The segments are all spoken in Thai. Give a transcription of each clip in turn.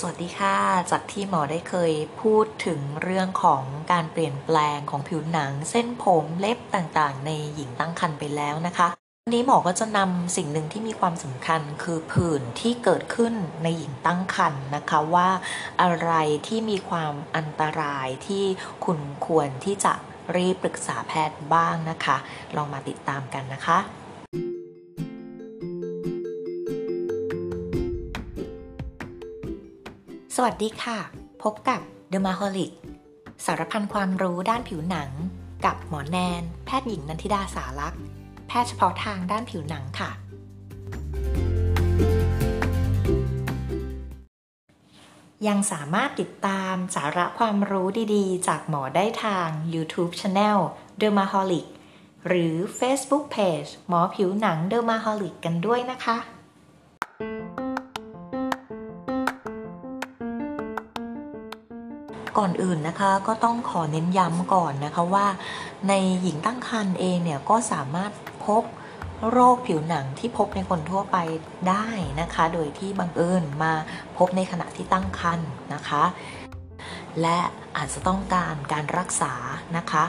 สวัสดีค่ะจากที่หมอได้เคยพูดถึงเรื่องของการเปลี่ยนแปลงของผิวหนังเส้นผมเล็บต่างๆในหญิงตั้งครรภ์ไปแล้วนะคะวันนี้หมอก็จะนำสิ่งหนึ่งที่มีความสำคัญคือผื่นที่เกิดขึ้นในหญิงตั้งครรภ์นะคะว่าอะไรที่มีความอันตรายที่คุณควรที่จะรีบปรึกษาแพทย์บ้างนะคะลองมาติดตามกันนะคะสวัสดีค่ะพบกับ Dermaholic สารพันความรู้ด้านผิวหนังกับหมอแนนแพทย์หญิงนันทิดาสารักษ์แพทย์เฉพาะทางด้านผิวหนังค่ะยังสามารถติดตามสาระความรู้ดีๆจากหมอได้ทาง YouTube Channel Dermaholic หรือ Facebook Page หมอผิวหนัง Dermaholic กันด้วยนะคะก่อนอื่นนะคะก็ต้องขอเน้นย้ำก่อนนะคะว่าในหญิงตั้งครรภ์เองเนี่ยก็สามารถพบโรคผิวหนังที่พบในคนทั่วไปได้นะคะโดยที่บังเอิญมาพบในขณะที่ตั้งครรภ์นะคะและอาจจะต้องการรักษานะคะ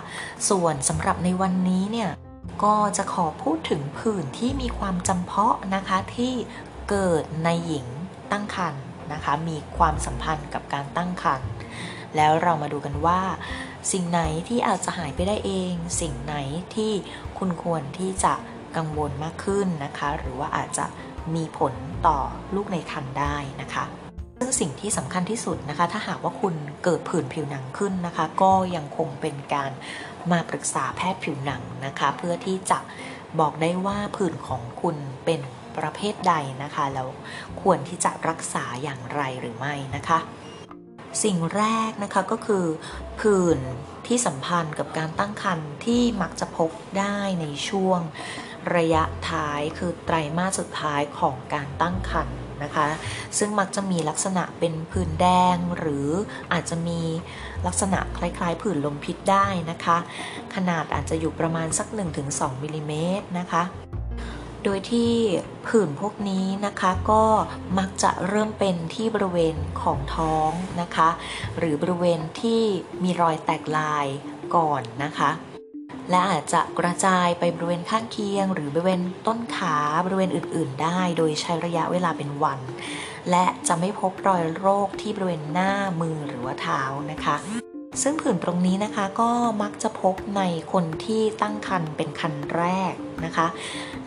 ส่วนสำหรับในวันนี้เนี่ยก็จะขอพูดถึงผื่นที่มีความจำเพาะนะคะที่เกิดในหญิงตั้งครรภ์นะคะมีความสัมพันธ์กับการตั้งครรภ์แล้วเรามาดูกันว่าสิ่งไหนที่อาจจะหายไปได้เองสิ่งไหนที่คุณควรที่จะกังวลมากขึ้นนะคะหรือว่าอาจจะมีผลต่อลูกในครรภ์ได้นะคะซึ่งสิ่งที่สำคัญที่สุดนะคะถ้าหากว่าคุณเกิดผื่นผิวหนังขึ้นนะคะก็ยังคงเป็นการมาปรึกษาแพทย์ผิวหนังนะคะเพื่อที่จะบอกได้ว่าผื่นของคุณเป็นประเภทใดนะคะแล้วควรที่จะรักษาอย่างไรหรือไม่นะคะสิ่งแรกนะคะก็คือผื่นที่สัมพันธ์กับการตั้งครรภ์ที่มักจะพบได้ในช่วงระยะท้ายคือไตรมาสสุดท้ายของการตั้งครรภ์นะคะซึ่งมักจะมีลักษณะเป็นผื่นแดงหรืออาจจะมีลักษณะคล้ายๆผื่นลมพิษได้นะคะขนาดอาจจะอยู่ประมาณสัก 1-2 มิลลิเมตรนะคะโดยที่ผื่นพวกนี้นะคะก็มักจะเริ่มเป็นที่บริเวณของท้องนะคะหรือบริเวณที่มีรอยแตกลายก่อนนะคะและอาจจะกระจายไปบริเวณข้างเคียงหรือบริเวณต้นขาบริเวณอื่นๆได้โดยใช้ระยะเวลาเป็นวันและจะไม่พบรอยโรคที่บริเวณหน้ามือหรือว่าเท้านะคะซึ่งผื่นตรงนี้นะคะก็มักจะพบในคนที่ตั้งครรภ์เป็นครรภ์แรกนะคะ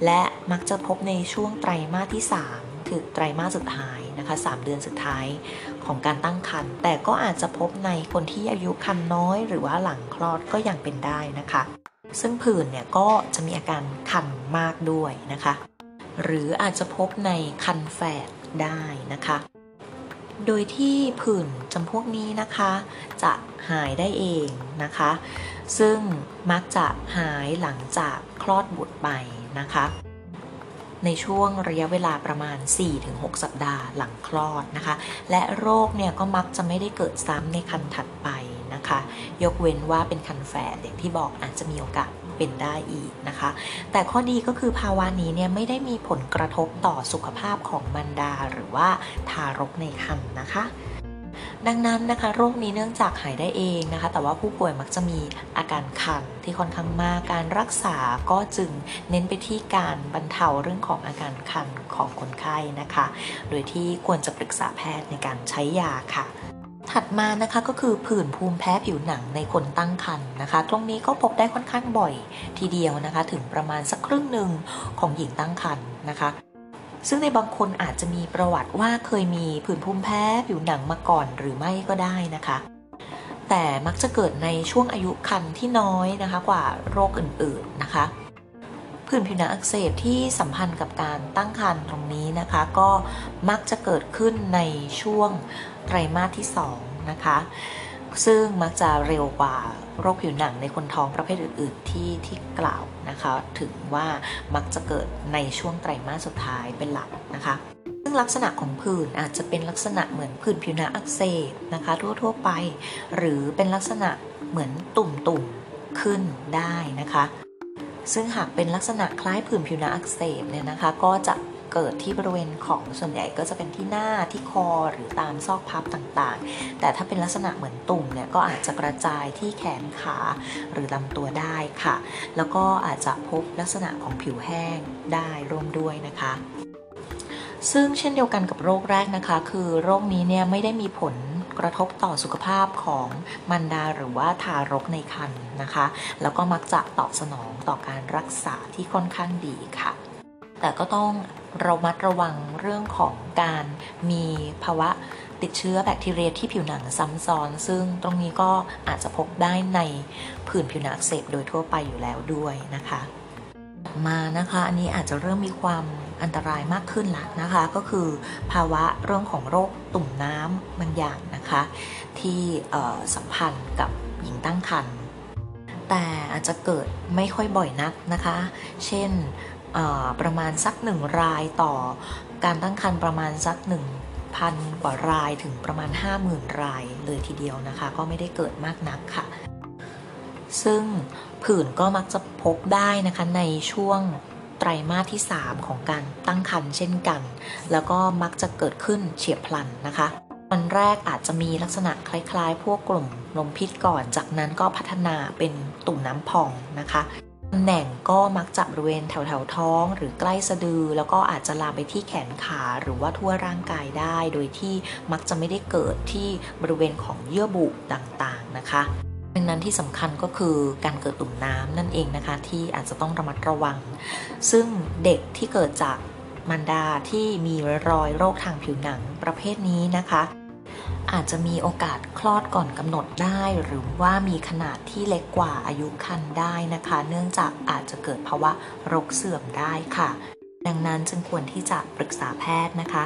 และมักจะพบในช่วงไตรมาสที่3คือไตรมาสสุดท้ายนะคะ3เดือนสุดท้ายของการตั้งครรภ์แต่ก็อาจจะพบในคนที่อายุครรภ์น้อยหรือว่าหลังคลอดก็ยังเป็นได้นะคะซึ่งผื่นเนี่ยก็จะมีอาการคันมากด้วยนะคะหรืออาจจะพบในครรภ์แฝดได้นะคะโดยที่ผื่นจำพวกนี้นะคะจะหายได้เองนะคะซึ่งมักจะหายหลังจากคลอดบุตรไปนะคะในช่วงระยะเวลาประมาณ 4-6 สัปดาห์หลังคลอดนะคะและโรคเนี่ยก็มักจะไม่ได้เกิดซ้ำในครรภ์ถัดไปนะคะยกเว้นว่าเป็นครรภ์แฝดอย่างที่บอกอาจจะมีโอกาสเป็นได้อีกนะคะแต่ข้อดีก็คือภาวะนี้เนี่ยไม่ได้มีผลกระทบต่อสุขภาพของมารดาหรือว่าทารกในครรภ์นะคะดังนั้นนะคะโรคนี้เนื่องจากหายได้เองนะคะแต่ว่าผู้ป่วยมักจะมีอาการคันที่ค่อนข้างมากการรักษาก็จึงเน้นไปที่การบรรเทาเรื่องของอาการคันของคนไข้นะคะโดยที่ควรจะปรึกษาแพทย์ในการใช้ยาค่ะถัดมานะคะก็คือผื่นภูมิแพ้ผิวหนังในคนตั้งครรภ์นะคะตรงนี้ก็พบได้ค่อนข้างบ่อยทีเดียวนะคะถึงประมาณสักครึ่งหนึ่งของหญิงตั้งครรภ์นะคะซึ่งในบางคนอาจจะมีประวัติว่าเคยมีผื่นภูมิแพ้ผิวหนังมาก่อนหรือไม่ก็ได้นะคะแต่มักจะเกิดในช่วงอายุครรภ์ที่น้อยนะคะกว่าโรคอื่นๆนะคะผื่นผิวหนังอักเสบที่สัมพันธ์กับการตั้งครรภ์ตรงนี้นะคะก็มักจะเกิดขึ้นในช่วงไตรมาสที่2นะคะซึ่งมักจะเร็วกว่าโรคผิวหนังในคนท้องประเภทอื่นๆที่กล่าวนะคะถึงว่ามักจะเกิดในช่วงไตรมาสสุดท้ายเป็นหลักนะคะซึ่งลักษณะของผื่นอาจจะเป็นลักษณะเหมือนผื่นผิวหนังอักเสบนะคะทั่วๆไปหรือเป็นลักษณะเหมือนตุ่มๆขึ้นได้นะคะซึ่งหากเป็นลักษณะคล้ายผื่นผิวหนังอักเสบเนี่ยนะคะก็จะ เกิดที่บริเวณของส่วนใหญ่ก็จะเป็นที่หน้าที่คอหรือตามซอกพับต่างๆแต่ถ้าเป็นลักษณะเหมือนตุ่มเนี่ยก็อาจจะกระจายที่แขนขาหรือลำตัวได้ค่ะแล้วก็อาจจะพบลักษณะของผิวแห้งได้ร่วมด้วยนะคะซึ่งเช่นเดียวกันกับโรคแรกนะคะคือโรคนี้เนี่ยไม่ได้มีผลกระทบต่อสุขภาพของมารดาหรือว่าทารกในครรภ์นะคะแล้วก็มักจะตอบสนองต่อการรักษาที่ค่อนข้างดีค่ะแต่ก็ต้องระมัดระวังเรื่องของการมีภาวะติดเชื้อแบคทีเรียที่ผิวหนังซ้ำซ้อนซึ่งตรงนี้ก็อาจจะพบได้ในผื่นผิวหนังอักเสบโดยทั่วไปอยู่แล้วด้วยนะคะมานะคะอันนี้อาจจะเริ่มมีความอันตรายมากขึ้นละนะคะก็คือภาวะเรื่องของโรคตุ่มน้ำบางอย่างนะคะที่สัมพันธ์กับหญิงตั้งครรภ์แต่อาจจะเกิดไม่ค่อยบ่อยนักนะคะเช่นประมาณสัก1รายต่อการตั้งครรภ์ประมาณสัก 1,000 กว่ารายถึงประมาณ 50,000 รายเลยทีเดียวนะคะก็ไม่ได้เกิดมากนักค่ะซึ่งผื่นก็มักจะพบได้นะคะในช่วงไตรมาสที่3ของการตั้งครรภ์เช่นกันแล้วก็มักจะเกิดขึ้นเฉียบพลันนะคะตอนแรกอาจจะมีลักษณะคล้ายๆพวกกลุ่มลมพิษก่อนจากนั้นก็พัฒนาเป็นตุ่มน้ำพองนะคะตำแหน่งก็มักจะบริเวณแถวๆท้องหรือใกล้สะดือแล้วก็อาจจะลามไปที่แขนขาหรือว่าทั่วร่างกายได้โดยที่มักจะไม่ได้เกิดที่บริเวณของเยื่อบุต่างๆนะคะดังนั้นที่สำคัญก็คือการเกิดตุ่มน้ำนั่นเองนะคะที่อาจจะต้องระมัดระวังซึ่งเด็กที่เกิดจากมารดาที่มีรอยโรคทางผิวหนังประเภทนี้นะคะอาจจะมีโอกาสคลอดก่อนกำหนดได้หรือว่ามีขนาดที่เล็กกว่าอายุครรภ์ได้นะคะเนื่องจากอาจจะเกิดภาวะโรคเสื่อมได้ค่ะดังนั้นจึงควรที่จะปรึกษาแพทย์นะคะ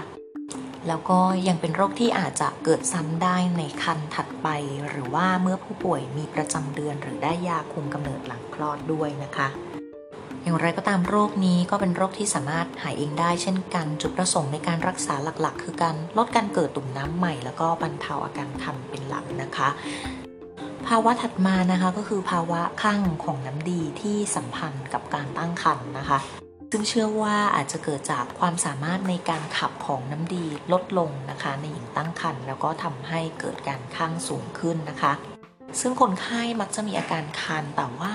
แล้วก็ยังเป็นโรคที่อาจจะเกิดซ้ำได้ในครรภ์ถัดไปหรือว่าเมื่อผู้ป่วยมีประจำเดือนหรือได้ยาคุมกำเนิดหลังคลอดด้วยนะคะอย่างไรก็ตามโรคนี้ก็เป็นโรคที่สามารถหายเองได้เช่นกันจุดประสงค์ในการรักษาหลักๆคือการลดการเกิดตุ่มน้ำใหม่แล้วก็บรรเทาอาการคันเป็นหลักนะคะภาวะถัดมานะคะก็คือภาวะคั่งของน้ำดีที่สัมพันธ์กับการตั้งครรภ์นะคะซึ่งเชื่อว่าอาจจะเกิดจากความสามารถในการขับของน้ำดีลดลงนะคะในหญิงตั้งครรภ์แล้วก็ทำให้เกิดการคั่งสูงขึ้นนะคะซึ่งคนไข้มักจะมีอาการคันแต่ว่า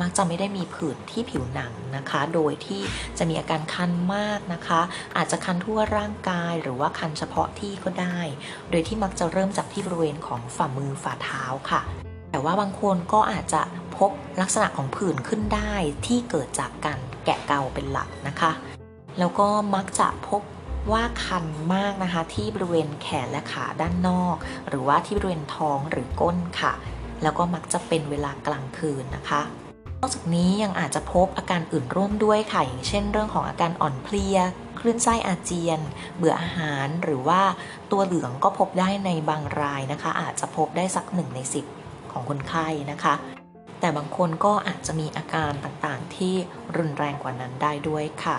มักจะไม่ได้มีผื่นที่ผิวหนังนะคะโดยที่จะมีอาการคันมากนะคะอาจจะคันทั่วร่างกายหรือว่าคันเฉพาะที่ก็ได้โดยที่มักจะเริ่มจากที่บริเวณของฝ่ามือฝ่าเท้าค่ะแต่ว่าบางคนก็อาจจะพบลักษณะของผื่นขึ้นได้ที่เกิดจากการแกะเกาเป็นหลักนะคะแล้วก็มักจะพบว่าคันมากนะคะที่บริเวณแขนและขาด้านนอกหรือว่าที่บริเวณท้องหรือก้นค่ะแล้วก็มักจะเป็นเวลากลางคืนนะคะนอกจากนี้ยังอาจจะพบอาการอื่นร่วมด้วยค่ะอย่างเช่นเรื่องของอาการอ่อนเพลียคลื่นไส้อาเจียนเบื่ออาหารหรือว่าตัวเหลืองก็พบได้ในบางรายนะคะอาจจะพบได้สัก1ใน10ของคนไข้นะคะแต่บางคนก็อาจจะมีอาการต่างๆที่รุนแรงกว่านั้นได้ด้วยค่ะ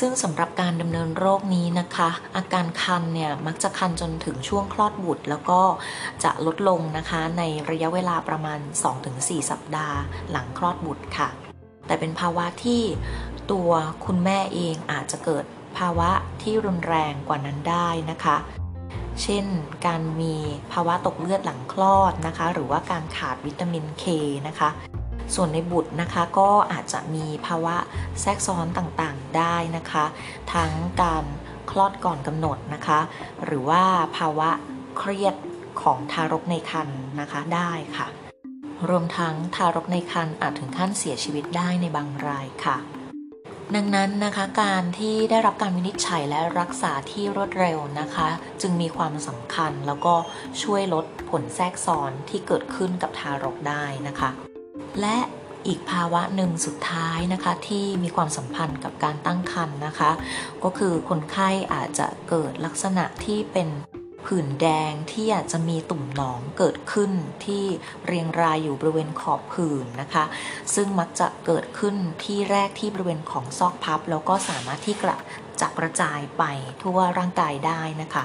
ซึ่งสำหรับการดำเนินโรคนี้นะคะอาการคันเนี่ยมักจะคันจนถึงช่วงคลอดบุตรแล้วก็จะลดลงนะคะในระยะเวลาประมาณ 2-4 สัปดาห์หลังคลอดบุตรค่ะแต่เป็นภาวะที่ตัวคุณแม่เองอาจจะเกิดภาวะที่รุนแรงกว่านั้นได้นะคะเช่นการมีภาวะตกเลือดหลังคลอดนะคะหรือว่าการขาดวิตามิน K นะคะส่วนในบุตรนะคะก็อาจจะมีภาวะแทรกซ้อนต่างๆได้นะคะทั้งการคลอดก่อนกำหนดนะคะหรือว่าภาวะเครียดของทารกในครรภ์นะคะได้ค่ะรวมทั้งทารกในครรภ์อาจถึงขั้นเสียชีวิตได้ในบางรายค่ะดังนั้นนะคะการที่ได้รับการวินิจฉัยและรักษาที่รวดเร็วนะคะจึงมีความสำคัญแล้วก็ช่วยลดผลแทรกซ้อนที่เกิดขึ้นกับทารกได้นะคะและอีกภาวะหนึ่งสุดท้ายนะคะที่มีความสัมพันธ์กับการตั้งครรภ์นะคะก็คือคนไข้อาจจะเกิดลักษณะที่เป็นผื่นแดงที่อาจจะมีตุ่มหนองเกิดขึ้นที่เรียงรายอยู่บริเวณขอบผื่นนะคะซึ่งมักจะเกิดขึ้นที่แรกที่บริเวณของซอกพับแล้วก็สามารถที่จะกระจายไปทั่วร่างกายได้นะคะ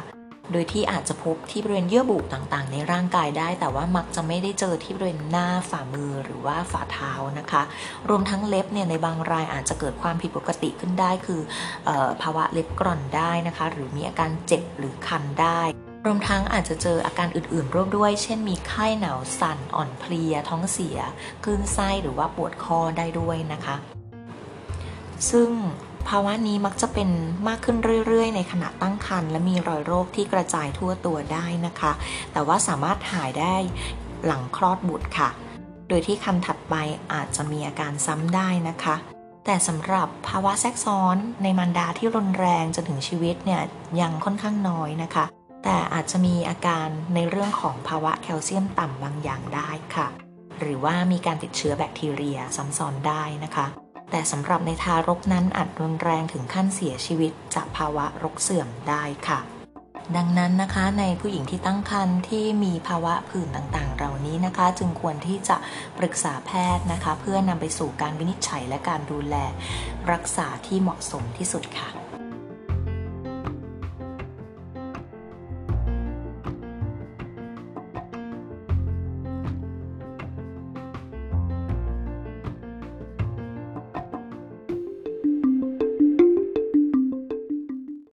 โดยที่อาจจะพบที่บริเวณเยื่อบุต่างๆในร่างกายได้แต่ว่ามักจะไม่ได้เจอที่บริเวณหน้าฝ่ามือหรือว่าฝ่าเท้านะคะรวมทั้งเล็บเนี่ยในบางรายอาจจะเกิดความผิดปกติขึ้นได้คือภาวะเล็บกร่อนได้นะคะหรือมีอาการเจ็บหรือคันได้รวมทั้งอาจจะเจออาการอื่นๆร่วมด้วยเช่นมีไข้หนาวสั่นอ่อนเพลียท้องเสียคลื่นไส้หรือว่าปวดคอได้ด้วยนะคะซึ่งภาวะนี้มักจะเป็นมากขึ้นเรื่อยๆในขณะตั้งครรภ์และมีรอยโรคที่กระจายทั่วตัวได้นะคะแต่ว่าสามารถหายได้หลังคลอดบุตรค่ะโดยที่ครรภ์ถัดไปอาจจะมีอาการซ้ำได้นะคะแต่สำหรับภาวะแทรกซ้อนในมารดาที่รุนแรงจนถึงชีวิตเนี่ยยังค่อนข้างน้อยนะคะแต่อาจจะมีอาการในเรื่องของภาวะแคลเซียมต่ำบางอย่างได้ค่ะหรือว่ามีการติดเชื้อแบคทีเรียซ้ำซ้อนได้นะคะแต่สำหรับในทารกนั้นอาจรุนแรงถึงขั้นเสียชีวิตจากภาวะรกเสื่อมได้ค่ะดังนั้นนะคะในผู้หญิงที่ตั้งครรภ์ที่มีภาวะผื่นต่างๆเหล่านี้นะคะจึงควรที่จะปรึกษาแพทย์นะคะเพื่อนำไปสู่การวินิจฉัยและการดูแลรักษาที่เหมาะสมที่สุดค่ะ